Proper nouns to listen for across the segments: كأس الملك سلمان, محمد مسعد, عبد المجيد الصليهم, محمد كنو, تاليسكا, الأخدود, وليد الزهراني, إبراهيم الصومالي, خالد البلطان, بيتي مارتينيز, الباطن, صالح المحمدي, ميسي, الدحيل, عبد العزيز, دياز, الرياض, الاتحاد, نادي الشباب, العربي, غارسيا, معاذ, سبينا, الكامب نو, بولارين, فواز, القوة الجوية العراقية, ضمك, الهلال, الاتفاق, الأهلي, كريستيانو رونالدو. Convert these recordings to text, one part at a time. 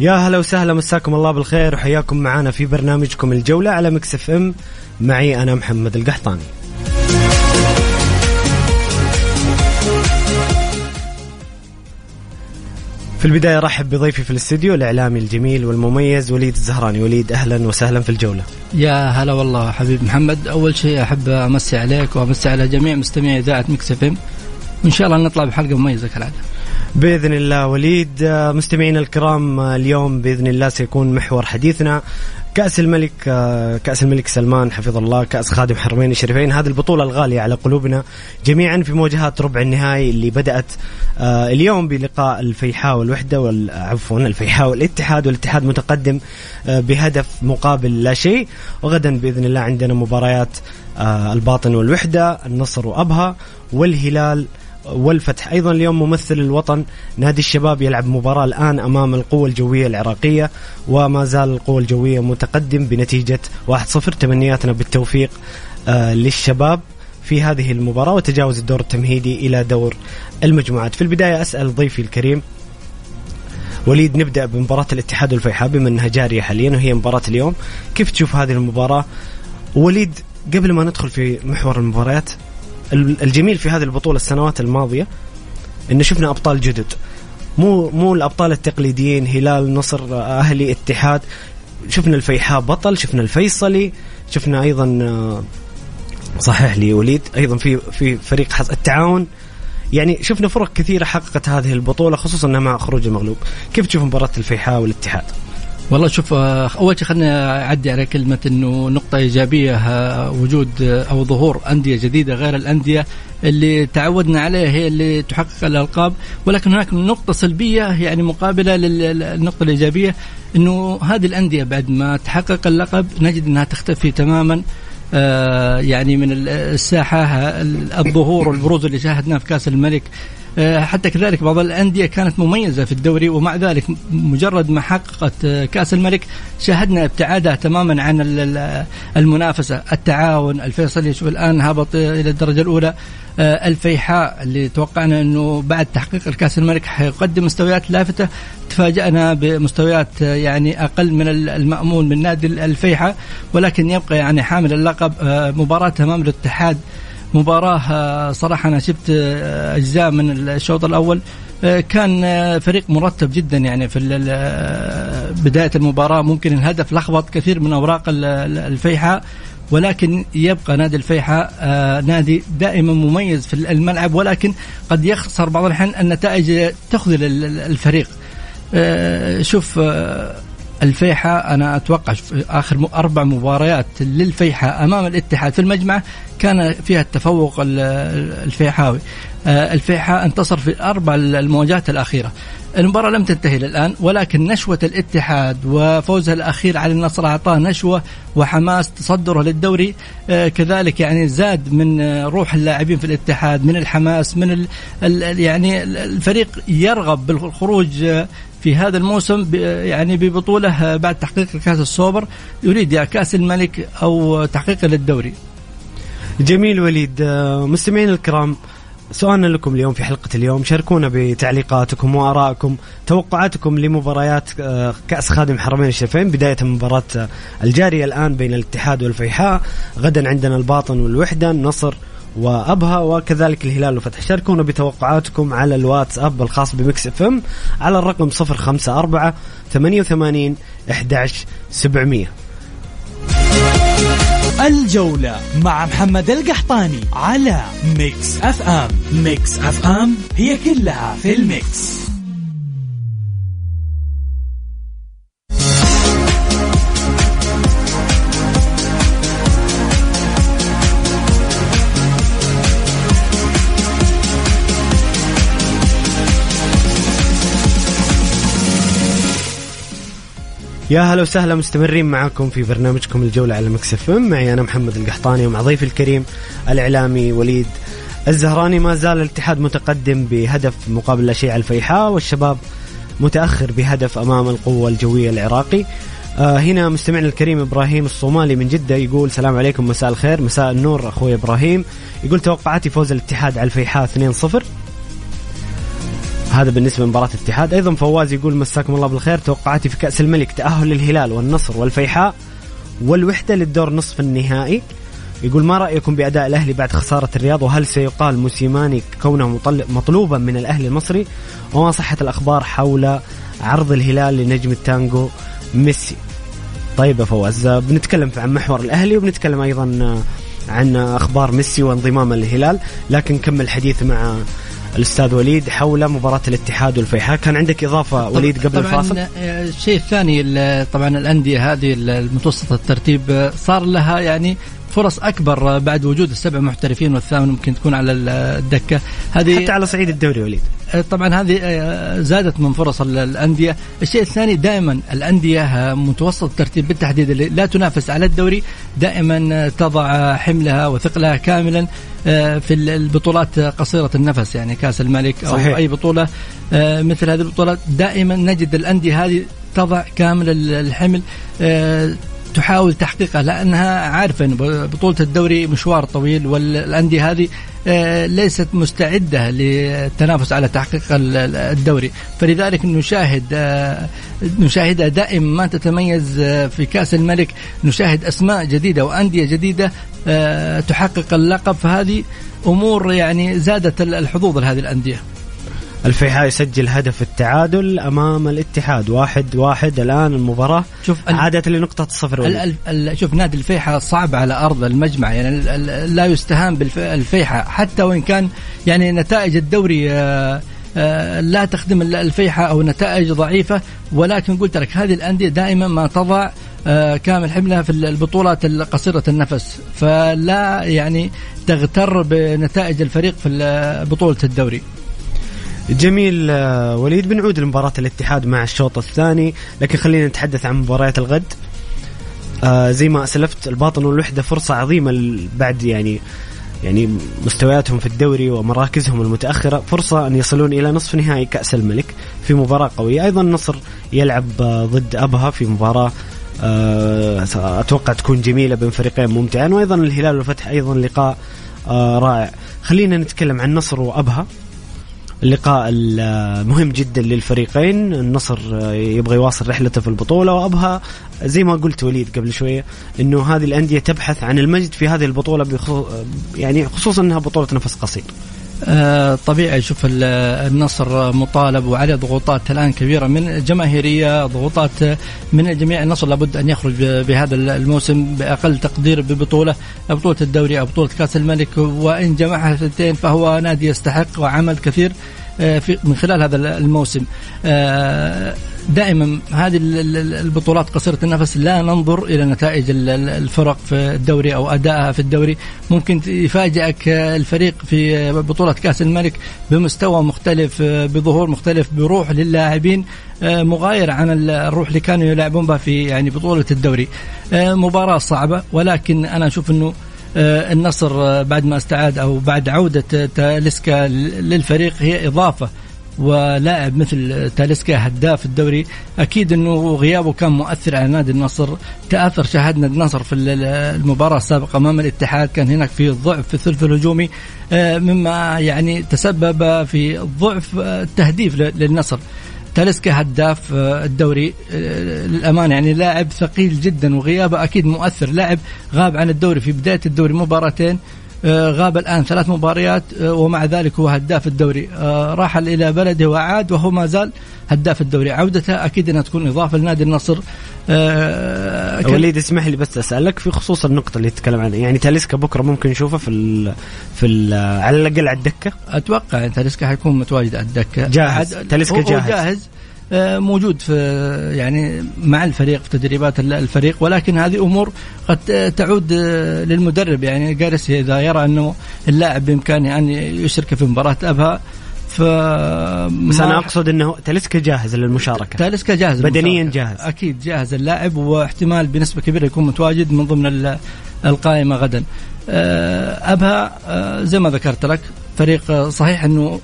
يا هلا وسهلا، مساكم الله بالخير وحياكم معنا في برنامجكم الجولة على ميكس أف آم. معي أنا محمد القحطاني. في البداية رحب بضيفي في الاستديو الإعلامي الجميل والمميز وليد الزهراني. وليد أهلا وسهلا في الجولة. يا هلا والله حبيب محمد. أول شيء أحب أمسي عليك وأمسي على جميع مستمعي إذاعة ميكس أف آم، وإن شاء الله نطلع بحلقة مميزة كالعادة بإذن الله. وليد، مستمعين الكرام، اليوم بإذن الله سيكون محور حديثنا كأس الملك سلمان حفظه الله، كأس خادم حرمين الشريفين، هذه البطولة الغالية على قلوبنا جميعا، في مواجهات ربع النهائي اللي بدأت اليوم بلقاء الفيحاء والاتحاد، والاتحاد متقدم بهدف مقابل لا شيء. وغدا بإذن الله عندنا مباريات الباطن والوحدة، النصر وأبها، والهلال والفتح. أيضا اليوم ممثل الوطن نادي الشباب يلعب مباراة الآن أمام القوة الجوية العراقية، وما زال القوة الجوية متقدم بنتيجة 1-0. تمنياتنا بالتوفيق للشباب في هذه المباراة وتجاوز الدور التمهيدي إلى دور المجموعات. في البداية أسأل ضيفي الكريم وليد، نبدأ بمباراة الاتحاد والفيحاء بما أنها جارية حاليا وهي مباراة اليوم. كيف تشوف هذه المباراة وليد؟ قبل ما ندخل في محور المباريات، الجميل في هذه البطولة السنوات الماضية إن شفنا أبطال جدد، مو الأبطال التقليديين، هلال، نصر، أهلي، اتحاد. شفنا الفيحاء بطل، شفنا الفيصلي، شفنا أيضا، صحيح لي وليد، أيضا في فريق التعاون، يعني شفنا فرق كثيرة حققت هذه البطولة خصوصا مع خروج المغلوب. كيف تشوف مباراة الفيحاء والاتحاد؟ والله شوف، أول شيء خلنا أعدي على كلمة إنه نقطة إيجابية وجود أو ظهور أندية جديدة غير الأندية اللي تعودنا عليها هي اللي تحقق الألقاب، ولكن هناك نقطة سلبية يعني مقابلة للنقطة الإيجابية، إنه هذه الأندية بعد ما تحقق اللقب نجد أنها تختفي تماماً يعني من الساحة. الظهور والبروز اللي شاهدناه في كأس الملك، حتى كذلك بعض الأندية كانت مميزة في الدوري ومع ذلك مجرد ما حققت كأس الملك شاهدنا ابتعادها تماما عن المنافسة. التعاون، الفيصلي والآن هبط إلى الدرجة الأولى، الفيحاء اللي توقعنا أنه بعد تحقيق الكأس الملك حيقدم مستويات لافتة، تفاجأنا بمستويات يعني أقل من المأمول من نادي الفيحاء، ولكن يبقى يعني حامل اللقب. مباراة أمام الاتحاد، مباراة صراحة أنا شفت أجزاء من الشوط الأول، كان فريق مرتب جدا يعني في بداية المباراة، ممكن الهدف لخبط كثير من أوراق الفيحاء، ولكن يبقى نادي الفيحاء نادي دائما مميز في الملعب، ولكن قد يخسر بعض الحين النتائج تخذل الفريق. شوف الفيحاء، أنا أتوقع آخر 4 مباريات للفيحاء أمام الاتحاد في المجمع كان فيها التفوق الفيحاوي. الفيحاء انتصر في 4 المواجهات الأخيرة. المباراة لم تنتهي الآن، ولكن نشوة الاتحاد وفوزها الأخير على النصر أعطاه نشوة وحماس، تصدره للدوري كذلك يعني زاد من روح اللاعبين في الاتحاد، من الحماس، من يعني الفريق يرغب بالخروج في هذا الموسم يعني ببطولة بعد تحقيق كأس السوبر، يريد يا كأس الملك أو تحقيق للدوري. جميل وليد. مستمعين الكرام، سؤالنا لكم اليوم في حلقة اليوم، شاركونا بتعليقاتكم وآرائكم، توقعاتكم لمباريات كأس خادم حرمين الشريفين، بداية مباراة الجارية الآن بين الاتحاد والفيحاء، غدا عندنا الباطن والوحدة، النصر وأبها، وكذلك الهلال والفتح. شاركونا بتوقعاتكم على الواتساب الخاص بميكس أف آم على الرقم 054-88-11700. الجولة مع محمد القحطاني على ميكس أف آم. ميكس أف آم هي كلها في الميكس. يا هلا وسهلا، مستمرين معاكم في برنامجكم الجولة على ميكس أف آم، معي أنا محمد القحطاني ومع ضيفي الكريم الإعلامي وليد الزهراني. ما زال الاتحاد متقدم بهدف مقابل لا شيء على الفيحاء، والشباب متأخر بهدف أمام القوة الجوية العراقي. هنا مستمعنا الكريم إبراهيم الصومالي من جدة يقول السلام عليكم، مساء الخير. مساء النور أخوي إبراهيم، يقول توقعاتي فوز الاتحاد على الفيحاء 2-0، هذا بالنسبة لمباراة الاتحاد. أيضا فواز يقول مساكم الله بالخير، توقعاتي في كأس الملك تأهل الهلال والنصر والفيحاء والوحدة للدور نصف النهائي. يقول ما رأيكم بأداء الأهلي بعد خسارة الرياض، وهل سيقال موسيماني كونه مطلوبا من الأهلي المصري، وما صحة الأخبار حول عرض الهلال لنجم التانجو ميسي؟ طيب يا فواز، بنتكلم عن محور الأهلي وبنتكلم أيضا عن أخبار ميسي وانضمام الهلال، لكن نكمل حديث مع الأستاذ وليد حول مباراة الاتحاد والفيحاء. كان عندك إضافة وليد قبل الفاصل؟ الشيء الثاني طبعا الأندية هذه المتوسطة الترتيب صار لها يعني فرص أكبر بعد وجود السبع محترفين والثامن ممكن تكون على الدكة، هذه حتى على صعيد الدوري وليد طبعا هذه زادت من فرص الأندية. الشيء الثاني دائما الأندية متوسط الترتيب بالتحديد اللي لا تنافس على الدوري دائما تضع حملها وثقلها كاملا في البطولات قصيرة النفس، يعني كأس الملك أو صحيح. أي بطولة مثل هذه البطولات دائما نجد الأندية هذه تضع كامل الحمل، تحاول تحقيقها لأنها عارفة أن بطولة الدوري مشوار طويل، والأندية هذه ليست مستعدة للتنافس على تحقيق الدوري، فلذلك نشاهد دائما ما تتميز في كأس الملك، نشاهد أسماء جديدة وأندية جديدة تحقق اللقب، فهذه أمور يعني زادت الحظوظ لهذه الأندية. الفيحاء يسجل هدف التعادل أمام الاتحاد 1-1 الآن المباراة، عادت لنقطة الصفر. شوف نادي الفيحاء صعب على أرض المجمع، يعني لا يستهان بالفيحاء حتى وإن كان يعني نتائج الدوري لا تخدم الفيحاء أو نتائج ضعيفة، ولكن قلت لك هذه الأندية دائما ما تضع كامل حملها في البطولات القصيرة النفس، فلا يعني تغتر بنتائج الفريق في بطولة الدوري. جميل وليد، بنعود لمباراة الاتحاد مع الشوط الثاني، لكن خلينا نتحدث عن مباريات الغد. زي ما أسلفت الباطن والوحدة فرصة عظيمة بعد يعني مستوياتهم في الدوري ومراكزهم المتأخرة، فرصة أن يصلون إلى نصف نهائي كأس الملك في مباراة قوية. أيضا النصر يلعب ضد أبها في مباراة أتوقع تكون جميلة بين فريقين ممتعين، وأيضا الهلال والفتح أيضا لقاء رائع. خلينا نتكلم عن النصر وأبها، اللقاء المهم جدا للفريقين، النصر يبغى يواصل رحلته في البطولة، وأبها زي ما قلت وليد قبل شوية إنه هذه الأندية تبحث عن المجد في هذه البطولة، يعني خصوصا إنها بطولة نفس قصير. طبيعي، شوف النصر مطالب وعليه ضغوطات الآن كبيرة من جماهيرية، ضغوطات من الجميع، النصر لابد أن يخرج بهذا الموسم بأقل تقدير ببطولة الدوري أو بطولة كأس الملك، وإن جمعها الثنتين فهو نادي يستحق وعمل كثير من خلال هذا الموسم. دائما هذه البطولات قصيرة النفس لا ننظر إلى نتائج الفرق في الدوري أو أدائها في الدوري، ممكن يفاجئك الفريق في بطولة كأس الملك بمستوى مختلف، بظهور مختلف، بروح للاعبين مغاير عن الروح اللي كانوا يلعبون بها في يعني بطولة الدوري. مباراة صعبة، ولكن أنا أشوف أنه النصر بعد ما استعاد أو بعد عودة تاليسكا للفريق هي إضافة ولاعب مثل تاليسكا هداف الدوري أكيد أنه غيابه كان مؤثر على نادي النصر. تأثر شاهدنا النصر في المباراة السابقة أمام الاتحاد كان هناك فيه ضعف في الثلث الهجومي مما يعني تسبب في ضعف التهديف للنصر. تاليسكا هداف الدوري للأمان يعني لاعب ثقيل جدا وغيابه أكيد مؤثر. لاعب غاب عن الدوري في بداية الدوري مباراتين، غاب الآن 3 مباريات ومع ذلك هو هداف الدوري. راح إلى بلده وعاد وهو ما زال هداف الدوري. عودته أكيد أنها تكون إضافة لنادي النصر. وليد اسمح لي بس أسألك في خصوص النقطة اللي تتكلم عنها، يعني تاليسكا بكرة ممكن نشوفه في ال على الأقل على الدكة؟ أتوقع يعني تاليسكا هيكون متواجد على الدكة. جاهز تاليسكا جاهز موجود في يعني مع الفريق في تدريبات الفريق، ولكن هذه أمور قد تعود للمدرب يعني جارسيا إذا يرى أنه اللاعب بإمكانه أن يشارك في مباراة أبها. بس أنا أقصد أنه تاليسكا جاهز للمشاركة. تاليسكا جاهز بدنيا جاهز أكيد جاهز اللاعب، واحتمال بنسبة كبيرة يكون متواجد من ضمن القائمة غدا. أبها زي ما ذكرت لك فريق صحيح أنه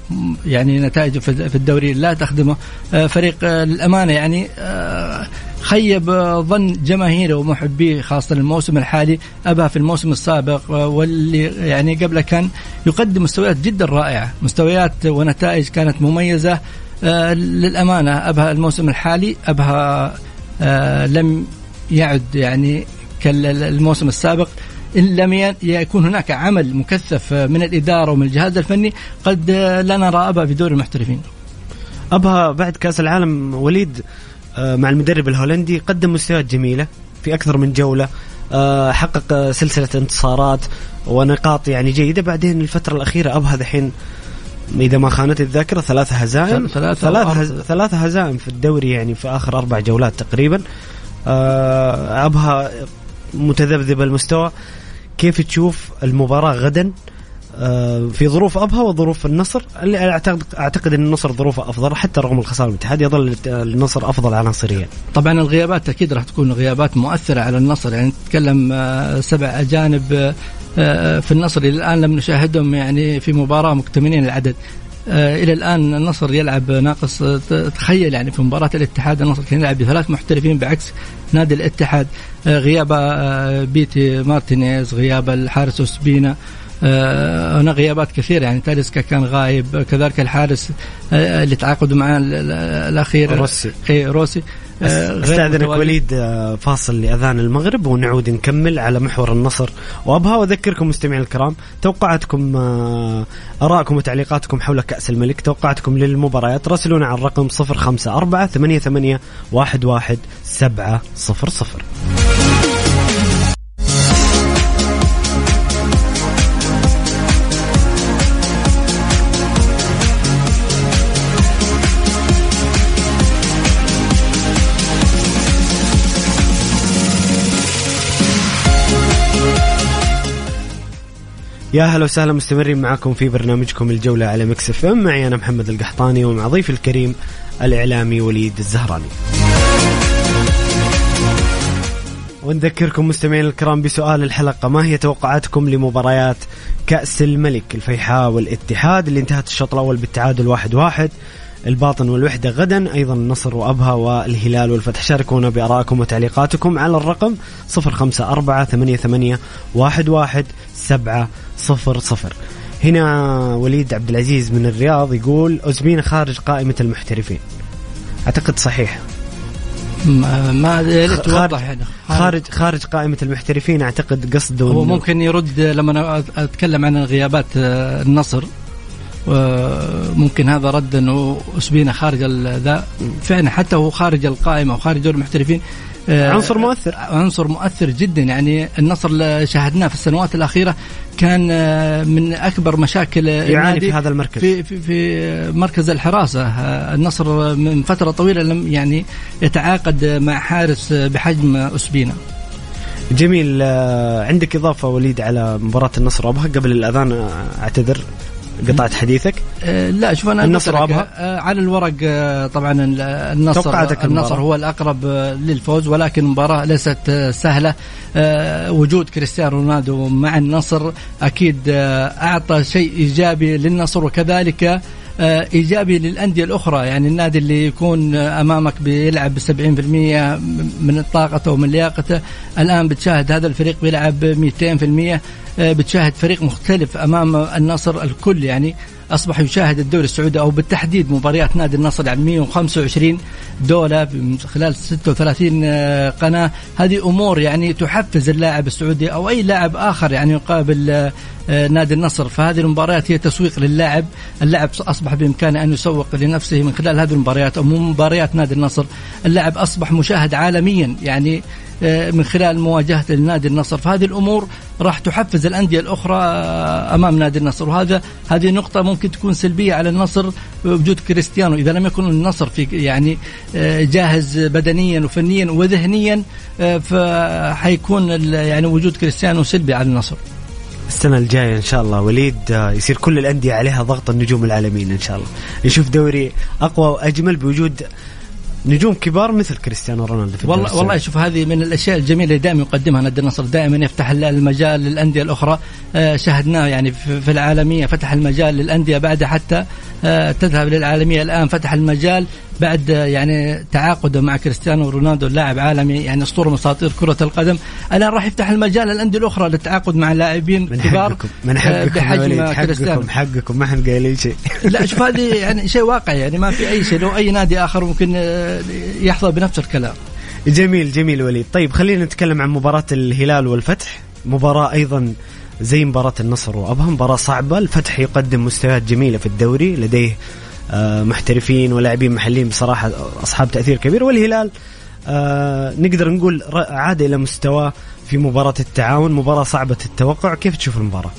يعني نتائجه في الدوري لا تخدمه، فريق الأمانة يعني خيب ظن جماهيره ومحبيه خاصة الموسم الحالي. أبها في الموسم السابق واللي يعني قبله كان يقدم مستويات جدا رائعة، مستويات ونتائج كانت مميزة. للأمانة أبها الموسم الحالي أبها لم يعد يعني كالموسم السابق إن لم يكون هناك عمل مكثف من الإدارة ومن الجهاز الفني. قد لا نرى أبها في دوري المحترفين. أبها بعد كأس العالم وليد مع المدرب الهولندي قدم مستويات جميلة في أكثر من جولة، حقق سلسلة انتصارات ونقاط يعني جيدة. بعدين الفترة الأخيرة أبها دحين إذا ما خانت الذاكرة 3 هزائم ثلاثة هزائم في الدوري يعني في آخر 4 جولات تقريبا. أبها متذبذب المستوى. كيف تشوف المباراة غدا في ظروف أبها وظروف النصر؟ اللي أعتقد أن النصر ظروفه أفضل حتى رغم الخسارة الاتحاد يظل النصر أفضل عناصريا. طبعا الغيابات أكيد راح تكون غيابات مؤثرة على النصر، يعني نتكلم 7 أجانب في النصر إلى الآن لم نشاهدهم يعني في مباراة مكتملين العدد. إلى الآن النصر يلعب ناقص. تخيل يعني في مباراة الاتحاد النصر كان يلعب ب3 محترفين بعكس نادي الاتحاد. غياب بيتي مارتينيز، غياب الحارس سبينا، هنا غيابات كثيرة يعني تاليسكا كان غايب، كذلك الحارس اللي تعاقدوا معاه الأخير روسي. استأذنك وليد فاصل لأذان المغرب ونعود نكمل على محور النصر وأبها. وأذكركم مستمعين الكرام توقعاتكم أراءكم وتعليقاتكم حول كأس الملك، توقعاتكم للمباريات راسلونا على الرقم 0548811700. يا هلا وسهلا، مستمرين معكم في برنامجكم الجولة على ميكس أف آم. معي أنا محمد القحطاني ومع ضيف الكريم الإعلامي وليد الزهراني. ونذكركم مستمعين الكرام بسؤال الحلقة، ما هي توقعاتكم لمباريات كأس الملك؟ الفيحاء والاتحاد اللي انتهت الشوط الأول بالتعادل 1-1، الباطن والوحدة غدا، أيضا النصر وأبها والهلال والفتح. شاركونا بأراءكم وتعليقاتكم على الرقم 0548811700. هنا وليد عبد العزيز من الرياض يقول أزبينا خارج قائمة المحترفين. أعتقد صحيح ما توضح يعني خارج قائمة المحترفين أعتقد قصده. هو ممكن يرد لما أتكلم عن غيابات النصر ممكن هذا رد أنه سبينا خارج ذا فعلا، حتى هو خارج القائمة وخارج دور المحترفين عنصر مؤثر جدا. يعني النصر شاهدناه في السنوات الأخيرة كان من أكبر مشاكل يعاني في هذا المركز، في مركز الحراسة. النصر من فترة طويلة لم يعني يتعاقد مع حارس بحجم سبينا. جميل، عندك إضافة وليد على مباراة النصر وأبها قبل الأذان؟ أعتذر قطعت حديثك. لا شوف أنا النصر أبها على الورق طبعا النصر هو الأقرب للفوز، ولكن مباراة ليست سهلة. وجود كريستيانو رونالدو مع النصر أكيد أعطى شيء إيجابي للنصر، وكذلك إيجابي للأندية الأخرى. يعني النادي اللي يكون أمامك بيلعب 70% من طاقته ومن لياقته، الآن بتشاهد هذا الفريق بيلعب 200%، بتشاهد فريق مختلف أمام النصر. الكل يعني أصبح يشاهد الدوري السعودي، أو بالتحديد مباريات نادي النصر على 125 دولة خلال 36 قناة. هذه أمور يعني تحفز اللاعب السعودي أو أي لاعب آخر يعني يقابل نادي النصر. فهذه المباريات هي تسويق للاعب، اللاعب أصبح بإمكانه أن يسوق لنفسه من خلال هذه المباريات أو مباريات نادي النصر. اللاعب أصبح مشاهد عالميا يعني من خلال مواجهة النادي النصر، فهذه الأمور راح تحفز الأندية الأخرى أمام نادي النصر. وهذا هذه نقطة ممكن تكون سلبية على النصر بوجود كريستيانو، إذا لم يكن النصر في يعني جاهز بدنيا وفنيا وذهنيا، فحيكون يعني وجود كريستيانو سلبي على النصر. السنة الجاية إن شاء الله وليد يصير كل الأندية عليها ضغط النجوم العالميين، إن شاء الله نشوف دوري أقوى وأجمل بوجود نجوم كبار مثل كريستيانو رونالدو. والله شوف، هذه من الأشياء الجميلة اللي دائما يقدمها نادي النصر، دائما يفتح المجال للأندية الأخرى. شاهدناه يعني في العالمية، فتح المجال للأندية بعد حتى تذهب للعالمية. الآن فتح المجال بعد يعني تعاقده مع كريستيانو رونالدو، اللاعب عالمي يعني أسطورة من أساطير كرة القدم. الآن راح يفتح المجال للأندية الأخرى للتعاقد مع لاعبين كبار بحجم كريستيانو. حقكم ما احنا قايلين شيء. لا شوف، هذه يعني شيء واقعي، يعني ما في أي شيء، لو أي نادي آخر ممكن يحظى بنفس الكلام. جميل جميل وليد. طيب خلينا نتكلم عن مباراة الهلال والفتح، مباراة أيضا زي مباراة النصر وأبها، مباراة صعبة. الفتح يقدم مستويات جميلة في الدوري، لديه محترفين ولاعبين محليين بصراحة أصحاب تأثير كبير. والهلال نقدر نقول عاد إلى مستوى في مباراة التعاون، مباراة صعبة التوقع. كيف تشوف المباراة؟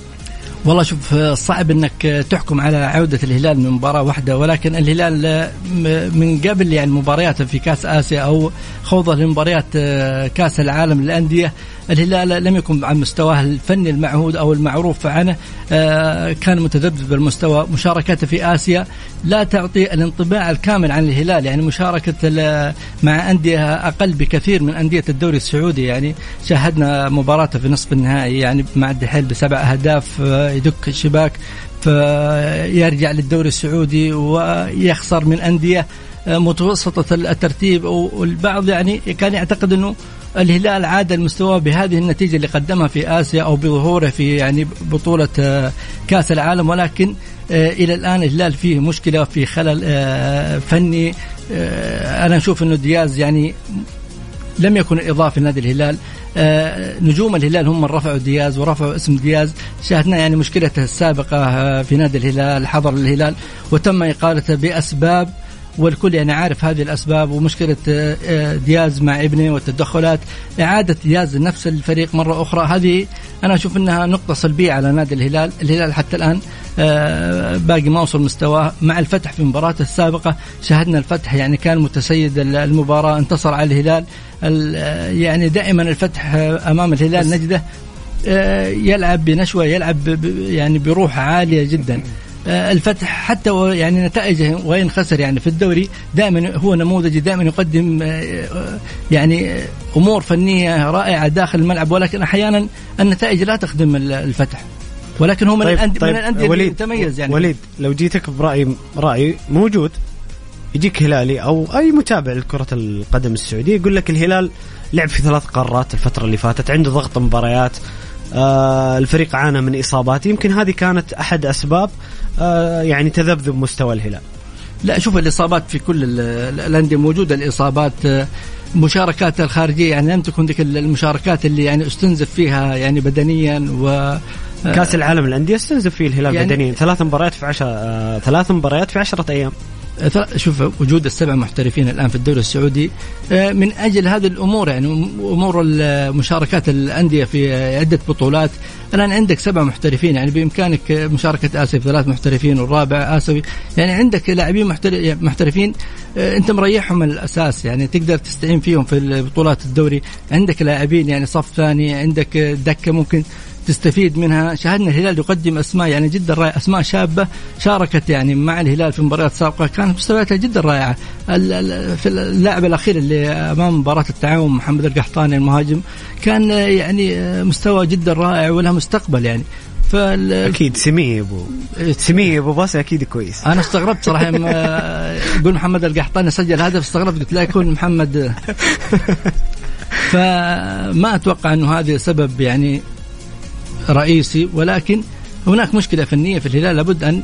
والله شوف، صعب أنك تحكم على عودة الهلال من مباراة واحدة، ولكن الهلال من قبل يعني مبارياته في كأس آسيا أو خوضه لمباريات كأس العالم للأندية، الهلال لم يكن على مستواه الفني المعهود أو المعروف عنه، كان متذبذب بالمستوى. مشاركته في آسيا لا تعطي الانطباع الكامل عن الهلال، يعني مشاركة مع أندية أقل بكثير من أندية الدوري السعودي. يعني شاهدنا مباراته في نصف النهائي يعني مع الدحيل ب7 أهداف، يدك الشباك فيرجع للدوري السعودي ويخسر من أندية متوسطة الترتيب. والبعض يعني كان يعتقد أنه الهلال عاد المستوى بهذه النتيجة اللي قدمها في آسيا أو بظهوره في يعني بطولة كأس العالم، ولكن إلى الآن الهلال فيه مشكلة، في خلل فني. أنا أشوف أنه دياز يعني لم يكن إضافة لنادي الهلال. نجوم الهلال هم من رفعوا دياز ورفعوا اسم دياز. شاهدنا يعني مشكلته السابقة في نادي الهلال، حضر الهلال وتم إقالته بأسباب، والكل يعني عارف هذه الأسباب. ومشكلة دياز مع ابنه والتدخلات، إعادة دياز لنفس الفريق مرة أخرى، هذه أنا أشوف أنها نقطة سلبية على نادي الهلال. الهلال حتى الآن باقي ما وصل مستواه. مع الفتح في مباراته السابقة شاهدنا الفتح يعني كان متسيد المباراة، انتصر على الهلال. يعني دائما الفتح أمام الهلال نجده يلعب بنشوة، يلعب يعني بروح عالية جدا. الفتح حتى يعني نتائجه وين خسر يعني في الدوري دائما هو نموذجي، دائما يقدم يعني أمور فنية رائعة داخل الملعب، ولكن أحيانا النتائج لا تخدم الفتح. ولكن هو من الأندية المتميز. يعني وليد لو جيتك برأي موجود، يجيك هلالي أو أي متابع لكرة القدم السعودية يقول لك الهلال لعب في 3 قارات الفترة اللي فاتت، عنده ضغط مباريات، الفريق عانى من إصابات، يمكن هذه كانت أحد أسباب يعني تذبذب مستوى الهلال. لا شوف، الإصابات في كل الأندية موجودة، الإصابات، مشاركات الخارجية يعني لم تكن ذيك المشاركات اللي يعني استنزف فيها يعني بدنيا. و كأس العالم للأندية استنزف فيه الهلال يعني بدنيا 3 مباريات في 10 أيام. شوف، وجود 7 محترفين الآن في الدوري السعودي من أجل هذه الأمور، يعني أمور المشاركات الأندية في عدة بطولات. الآن عندك 7 محترفين، يعني بإمكانك مشاركة آسيا في 3 محترفين والرابع آسيوي، يعني عندك لاعبين محترفين أنت مريحهم الأساس، يعني تقدر تستعين فيهم في بطولات الدوري. عندك لاعبين يعني صف ثاني، عندك دكة ممكن تستفيد منها. شاهدنا الهلال يقدم أسماء يعني جدا رائعة، أسماء شابة شاركت يعني مع الهلال في مباريات سابقة كانت مستوياتها جدا رائعة. في اللاعب الأخير اللي أمام مباراة التعاون محمد القحطاني المهاجم كان يعني مستوى جدا رائع وله مستقبل يعني. اكيد سميه ابو باسل اكيد كويس. انا استغربت صراحه يقول محمد القحطاني سجل هدف، استغربت قلت لا يكون محمد. فما اتوقع انه هذا سبب يعني رئيسي، ولكن هناك مشكله فنيه في الهلال لابد ان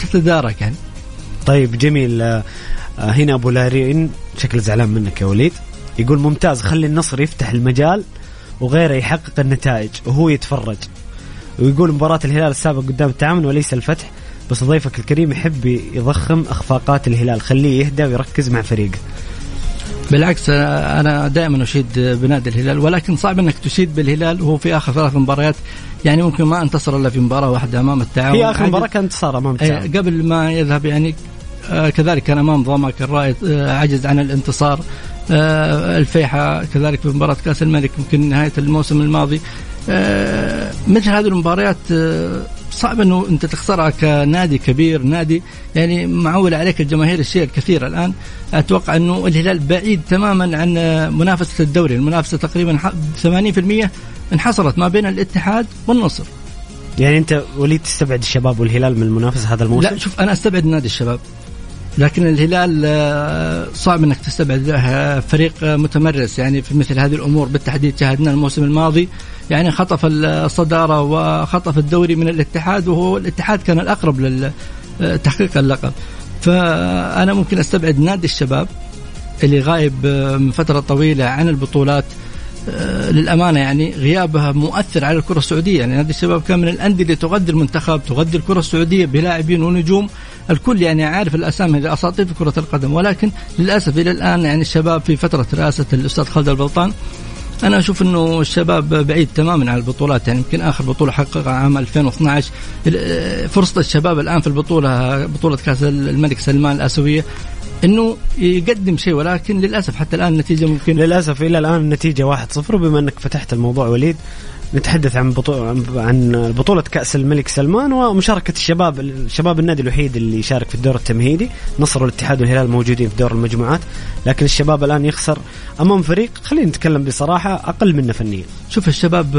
تتدارك يعني. طيب جميل. هنا بولارين شكل زعلان منك يا وليد، يقول ممتاز خلي النصر يفتح المجال وغيره يحقق النتائج وهو يتفرج، ويقول مباراة الهلال السابق قدام التعاون وليس الفتح، بس ضيفك الكريم يحب يضخم اخفاقات الهلال، خليه يهدى ويركز مع فريقه. بالعكس انا دائما اشيد بنادي الهلال، ولكن صعب انك تشيد بالهلال وهو في اخر ثلاث مباريات يعني ممكن ما انتصر الا في مباراه واحده امام التعاون، هي اخر مباراه كان انتصار امام التعاون قبل ما يذهب يعني. كذلك كان امام ضمك الرائد عجز عن الانتصار، الفيحاء كذلك في مباراه كاس الملك يمكن نهايه الموسم الماضي. مثل هذه المباريات صعب انه انت تخسرها كنادي كبير، نادي يعني معول عليك الجماهير الشيء الكثير. الان اتوقع انه الهلال بعيد تماما عن منافسه الدوري، المنافسه تقريبا 80% انحصرت ما بين الاتحاد والنصر. يعني انت وليد تستبعد الشباب والهلال من المنافسه هذا الموسم؟ لا شوف، انا استبعد نادي الشباب، لكن الهلال صعب انك تستبعد فريق متمرس يعني في مثل هذه الامور. بالتحديد شاهدنا الموسم الماضي يعني خطف الصداره وخطف الدوري من الاتحاد، وهو الاتحاد كان الاقرب لتحقيق اللقب. فانا ممكن استبعد نادي الشباب اللي غايب من فتره طويله عن البطولات، للامانه يعني غيابها مؤثر على الكره السعوديه. يعني نادي الشباب كان من الانديه اللي تغذي المنتخب، تغذي الكره السعوديه بلاعبين ونجوم، الكل يعني عارف الاسامي الاساطير في كره القدم. ولكن للاسف الى الان يعني الشباب في فتره رئاسه الاستاذ خالد البلطان، انا اشوف انه الشباب بعيد تماما عن البطولات. يعني يمكن اخر بطوله حققها عام 2012. فرصه الشباب الان في البطوله، بطوله كاس الملك سلمان الاسيويه، انه يقدم شيء، ولكن للاسف حتى الان النتيجه ممكن للاسف الى الان النتيجه 1-0. بما انك فتحت الموضوع وليد، نتحدث عن بطوله كاس الملك سلمان ومشاركه الشباب النادي الوحيد اللي يشارك في الدور التمهيدي. نصر والاتحاد والهلال موجودين في دور المجموعات، لكن الشباب الان يخسر امام فريق خلينا نتكلم بصراحه اقل منه فنيا. شوف الشباب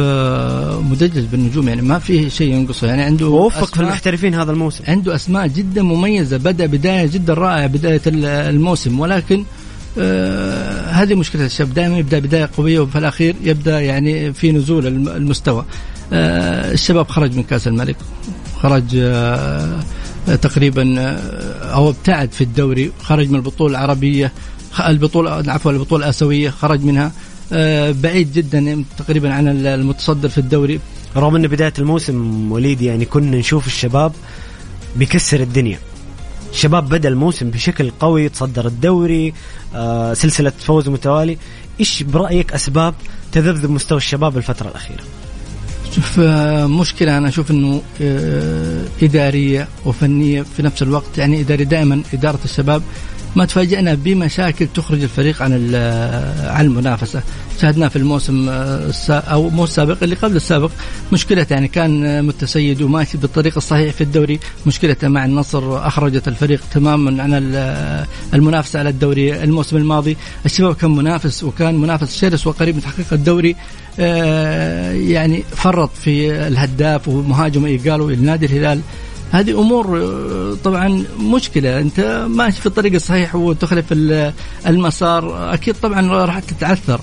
مدجج بالنجوم، يعني ما فيه شيء ينقصه، يعني عنده ووفق في المحترفين هذا الموسم، عنده اسماء جدا مميزه، بدا بدايه جدا رائعه بدايه الموسم، ولكن هذه مشكلة الشباب، دائما يبدأ بداية قوية وفي الأخير يبدأ يعني في نزول المستوى. الشباب خرج من كأس الملك، خرج تقريبا أو ابتعد في الدوري، خرج من البطولة العربية، البطولة الآسيوية خرج منها، بعيد جدا تقريبا عن المتصدر في الدوري. رغم أن بداية الموسم وليد يعني كنا نشوف الشباب بيكسر الدنيا، الشباب بدأ الموسم بشكل قوي، تصدر الدوري، سلسلة فوز متوالي. إيش برأيك أسباب تذبذب مستوى الشباب الفترة الأخيرة؟ شوف مشكلة أنا أشوف أنه إدارية وفنية في نفس الوقت. يعني إداري، دائما إدارة الشباب ما تفاجئنا بمشاكل تخرج الفريق عن المنافسة. شاهدنا في الموسم أو مو السابق اللي قبل السابق مشكلة، يعني كان متسيد وماشي بالطريق الصحيح في الدوري، مشكلة مع النصر أخرجت الفريق تماما عن المنافسة على الدوري. الموسم الماضي الشباب كان منافس، وكان منافس شرس وقريب من تحقيق الدوري، يعني فرط في الهداف ومهاجم إيقالو النادي الهلال. هذه أمور طبعا مشكلة، أنت ماشي في الطريق الصحيح وتخلف المسار، أكيد طبعا راح تتعثر.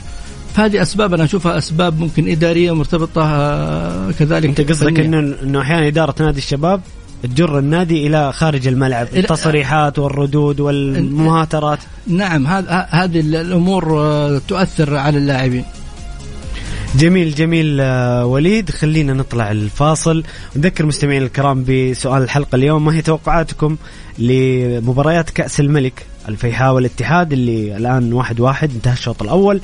فهذه أسباب أنا أشوفها أسباب ممكن إدارية مرتبطة كذلك. أنت قصدك أنه أحيانا إدارة نادي الشباب تجر النادي إلى خارج الملعب، التصريحات والردود والمهاترات. نعم، هذه الأمور تؤثر على اللاعبين. جميل جميل وليد، خلينا نطلع الفاصل. نذكر مستمعين الكرام بسؤال الحلقة اليوم، ما هي توقعاتكم لمباريات كأس الملك؟ الفيحاء والاتحاد اللي الآن 1-1 انتهى الشوط الأول،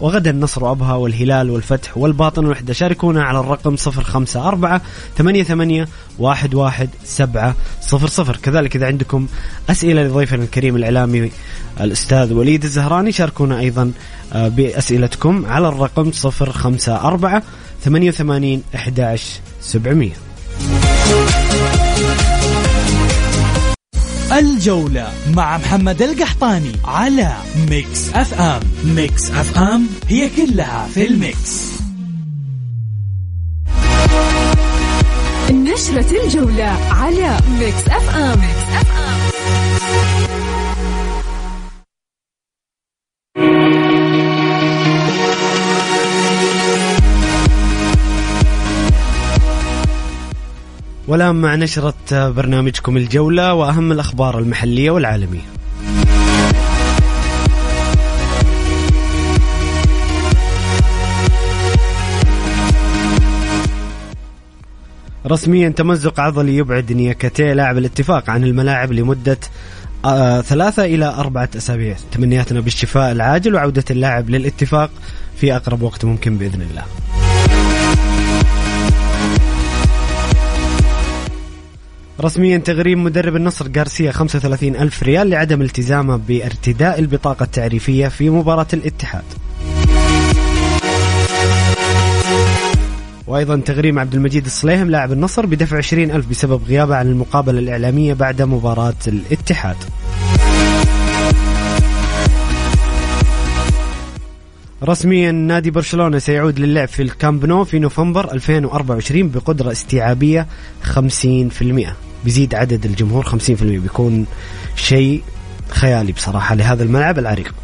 وغدا النصر وأبها والهلال والفتح والباطن والوحدة. شاركونا على الرقم 054-88-11700. كذلك إذا عندكم أسئلة لضيفنا الكريم الإعلامي الأستاذ وليد الزهراني، شاركونا أيضا بأسئلتكم على الرقم 054-88-11700. الجولة مع محمد القحطاني على ميكس أف آم. ميكس أف آم هي كلها في الميكس. نشرة الجولة على ميكس أف آم. والآن مع نشرة برنامجكم الجولة وأهم الأخبار المحلية والعالمية. رسميا تمزق عضلي يبعد نياكتي لاعب الاتفاق عن الملاعب لمدة 3 إلى 4 أسابيع. تمنياتنا بالشفاء العاجل وعودة اللاعب للاتفاق في أقرب وقت ممكن بإذن الله. رسميا تغريم مدرب النصر غارسيا 35,000 ريال لعدم التزامه بارتداء البطاقة التعريفية في مباراة الاتحاد. وأيضا تغريم عبد المجيد الصليهم لاعب النصر بدفع 20,000 بسبب غيابه عن المقابلة الإعلامية بعد مباراة الاتحاد. رسميا نادي برشلونة سيعود للعب في الكامب نو في نوفمبر 2024 بقدرة استيعابية 50%، بيزيد عدد الجمهور 50%، بيكون شيء خيالي بصراحة لهذا الملعب العريق.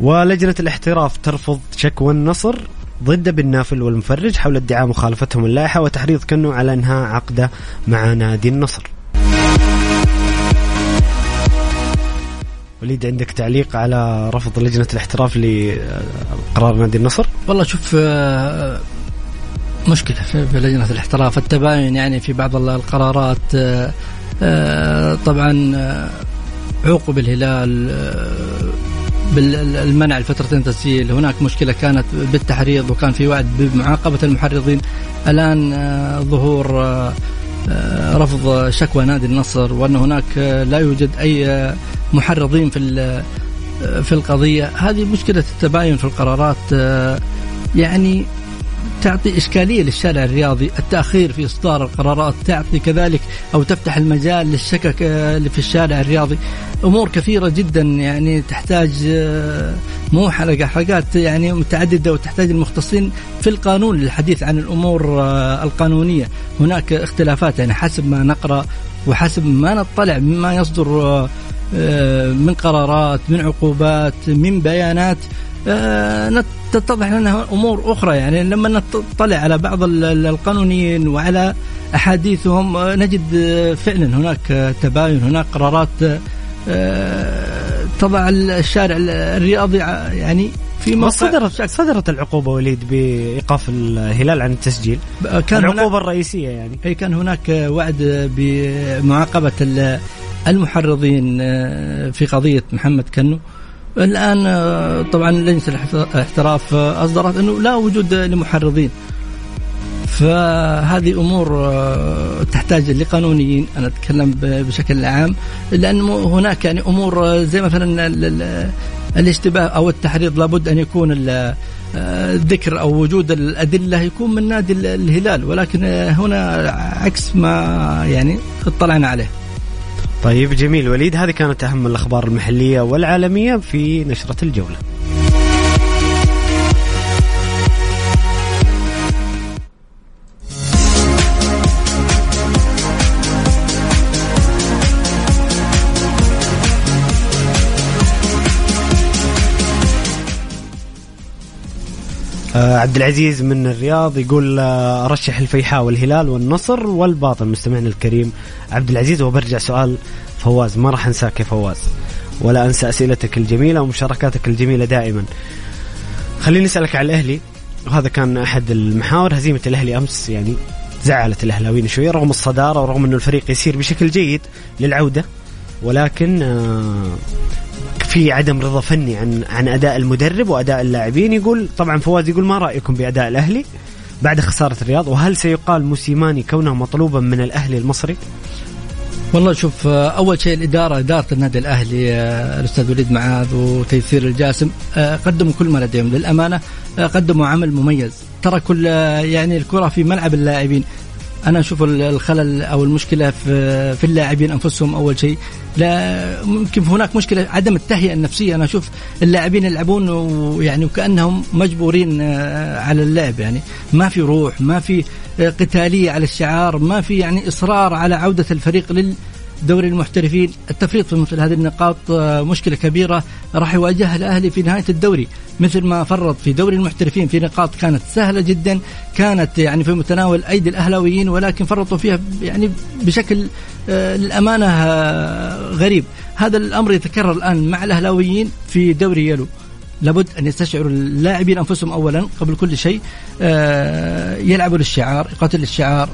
ولجنة الاحتراف ترفض شكوى النصر ضد بن نافل والمفرج حول ادعاء مخالفتهم اللائحة وتحريض كنو على انهاء عقده مع نادي النصر. وليد عندك تعليق على رفض لجنة الاحتراف لقرار نادي النصر؟ والله شوف مشكلة في لجنة الاحتراف، التباين يعني في بعض القرارات. طبعا عوقب الهلال بالمنع لفترتين تسجيل، هناك مشكلة كانت بالتحريض وكان في وعد بمعاقبة المحرضين. الآن ظهور رفض شكوى نادي النصر وأن هناك لا يوجد أي محرضين في القضية. هذه مشكلة التباين في القرارات، يعني تعطي إشكالية للشارع الرياضي. التأخير في إصدار القرارات تعطي كذلك أو تفتح المجال للشكك في الشارع الرياضي. أمور كثيرة جدا يعني تحتاج مو حلقات يعني متعددة، وتحتاج المختصين في القانون للحديث عن الأمور القانونية. هناك اختلافات يعني حسب ما نقرأ وحسب ما نطلع مما يصدر من قرارات، من عقوبات، من بيانات، تتضح لنا أمور أخرى. يعني لما نطلع على بعض القانونيين وعلى أحاديثهم نجد فعلا هناك تباين، هناك قرارات تضع الشارع الرياضي يعني في موقع. صدرت العقوبة وليد بإيقاف الهلال عن التسجيل، كان العقوبة الرئيسية يعني أي كان هناك وعد بمعاقبة المحرضين في قضية محمد كنو. الآن طبعا لجنة الاحتراف أصدرت أنه لا وجود لمحرضين، فهذه أمور تحتاج لقانونيين. أنا أتكلم بشكل عام لأن هناك يعني أمور زي مثلا الاشتباه أو التحريض لابد أن يكون الذكر أو وجود الأدلة يكون من نادي الهلال، ولكن هنا عكس ما يعني اطلعنا عليه. طيب جميل وليد، هذه كانت أهم الأخبار المحلية والعالمية في نشرة الجولة. عبد العزيز من الرياض يقول أرشح الفيحاء والهلال والنصر والباطن. مستمعنا الكريم عبد العزيز، وبرجع سؤال فواز، ما راح انساك يا فواز ولا انسى أسئلتك الجميلة ومشاركاتك الجميلة دائما. خليني أسألك على الأهلي، وهذا كان أحد المحاور. هزيمة الأهلي أمس يعني زعلت الأهلاويين شوية رغم الصدارة ورغم أنه الفريق يسير بشكل جيد للعودة، ولكن في عدم رضا فني عن أداء المدرب وأداء اللاعبين. يقول طبعا فواز يقول ما رأيكم بأداء الأهلي بعد خسارة الرياض، وهل سيقال موسيماني كونه مطلوبا من الأهلي المصري؟ والله شوف، أول شيء إدارة النادي الأهلي الأستاذ وليد معاذ وتيسير الجاسم قدموا كل ما لديهم للأمانة، قدموا عمل مميز، تركوا يعني الكرة في ملعب اللاعبين. أنا أشوف الخلل أو المشكلة في اللاعبين أنفسهم. أول شيء لا ممكن هناك مشكلة عدم التهيئة النفسية. أنا أشوف اللاعبين يلعبون ويعني وكأنهم مجبورين على اللعب، يعني ما في روح، ما في قتالية على الشعار، ما في يعني إصرار على عودة الفريق للدوري المحترفين. التفريط في مثل هذه النقاط مشكلة كبيرة راح يواجهها الأهلي في نهاية الدوري، مثل ما فرط في دوري المحترفين في نقاط كانت سهلة جدا، كانت يعني في متناول أيدي الأهلاويين، ولكن فرطوا فيها يعني بشكل للأمانة غريب. هذا الأمر يتكرر الآن مع الأهلاويين في دوري يلو. لابد أن يستشعروا اللاعبين أنفسهم أولا قبل كل شيء، يلعبوا للشعار، يقاتل الشعار،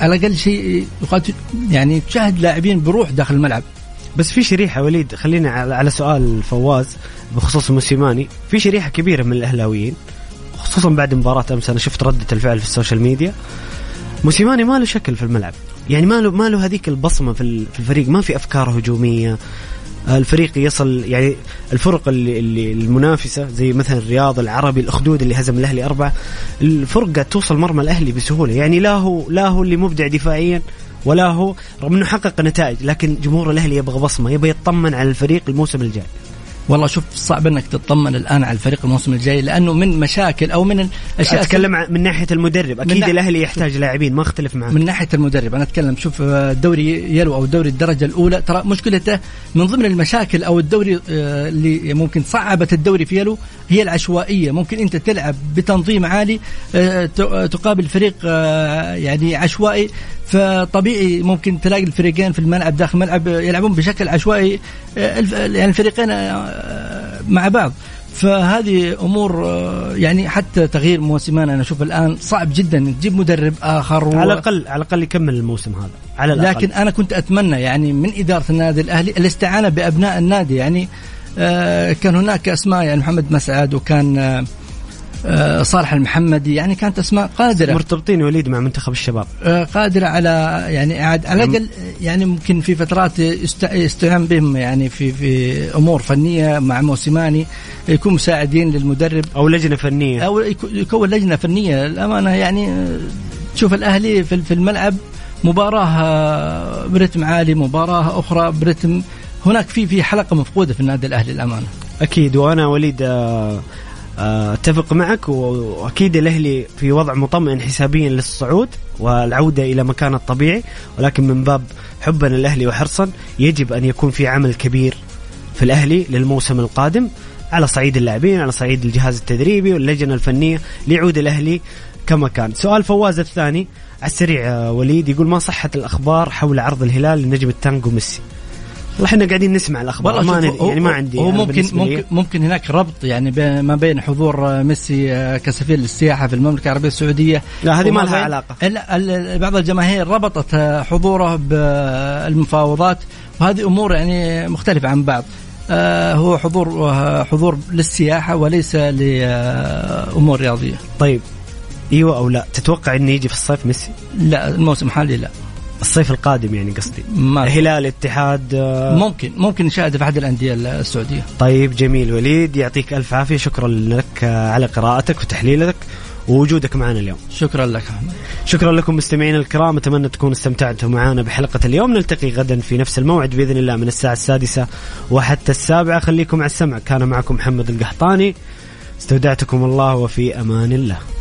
على الأقل شيء يقاتل، يعني تشاهد لاعبين بروح داخل الملعب. بس في شريحة وليد، خلينا على سؤال فواز بخصوص موسيماني، في شريحة كبيرة من الأهلاويين خصوصا بعد مباراة أمس أنا شفت ردة الفعل في السوشيال ميديا، موسيماني ما له شكل في الملعب، يعني ما له هذيك البصمة في الفريق، ما في أفكار هجومية. الفريق يصل يعني الفرق اللي المنافسة زي مثلا الرياض، العربي، الأخدود اللي هزم الأهلي 4، الفرقة توصل مرمى الأهلي بسهولة، يعني لا هو اللي مبدع دفاعيا ولا هو، رغم أنه حقق نتائج، لكن جمهور الأهلي يبغى بصمة، يبغى يطمن على الفريق الموسم الجاي. والله شوف صعب أنك تطمن الآن على الفريق الموسم الجاي، لأنه من مشاكل أو من الأشياء. أتكلم من ناحية المدرب، أكيد الأهلي يحتاج لاعبين، ما أختلف معك. من ناحية المدرب أنا أتكلم، شوف دوري يلو أو دوري الدرجة الأولى ترى مشكلته من ضمن المشاكل أو الدوري اللي ممكن صعبت الدوري في يلو هي العشوائية. ممكن أنت تلعب بتنظيم عالي تقابل فريق يعني عشوائي، فطبيعي ممكن تلاقي الفريقين في الملعب داخل الملعب يلعبون بشكل عشوائي، يعني الفريقين مع بعض. فهذه أمور يعني حتى تغيير موسمان أنا أشوف الآن صعب جدا، تجيب مدرب آخر على الأقل يكمل الموسم هذا على الأقل. لكن أنا كنت أتمنى يعني من إدارة النادي الأهلي الاستعانة بأبناء النادي، يعني كان هناك أسماء يعني محمد مسعد وكان صالح المحمدي، يعني كانت أسماء قادرة مرتبطين وليد مع منتخب الشباب، قادرة على يعني على الأقل يعني ممكن في فترات يستهان بهم يعني في أمور فنية مع موسيماني، يكون مساعدين للمدرب أو لجنة فنية، أو يكون لجنة فنية. الأمانة يعني تشوف الأهلي في الملعب مباراة برتم عالي، مباراة أخرى برتم، هناك في حلقة مفقودة في النادي الأهلي الأمانة. أكيد، وأنا وليد أتفق معك، وأكيد الأهلي في وضع مطمئن حسابيا للصعود والعودة إلى مكانه الطبيعي، ولكن من باب حبا للأهلي وحرصا يجب أن يكون في عمل كبير في الأهلي للموسم القادم على صعيد اللاعبين، على صعيد الجهاز التدريبي واللجنة الفنية، ليعود الأهلي كما كان. سؤال فواز الثاني على السريع وليد، يقول ما صحة الأخبار حول عرض الهلال لنجم التانجو ميسي؟ احنا قاعدين نسمع الأخبار، ما عندي. ممكن هناك ربط يعني ما بين حضور ميسي كسفير للسياحة في المملكة العربية السعودية، لا هذه ما لها علاقة. بعض الجماهير ربطت حضوره بالمفاوضات، وهذه أمور يعني مختلفة عن بعض. هو حضور للسياحة وليس لأمور رياضية. طيب ايوه او لا، تتوقع انه يجي في الصيف ميسي؟ لا، الموسم حالي لا، الصيف القادم يعني قصدي، الهلال، الاتحاد، ممكن نشاهد في أحد الأندية السعودية. طيب جميل وليد، يعطيك ألف عافية، شكرا لك على قراءتك وتحليلك ووجودك معنا اليوم. شكرا لك أحمد. شكرا لكم مستمعين الكرام، أتمنى تكونوا استمتعتوا معنا بحلقة اليوم، نلتقي غدا في نفس الموعد بإذن الله من الساعة 6 وحتى 7. خليكم على السمع، كان معكم محمد القحطاني، استودعتكم الله وفي أمان الله.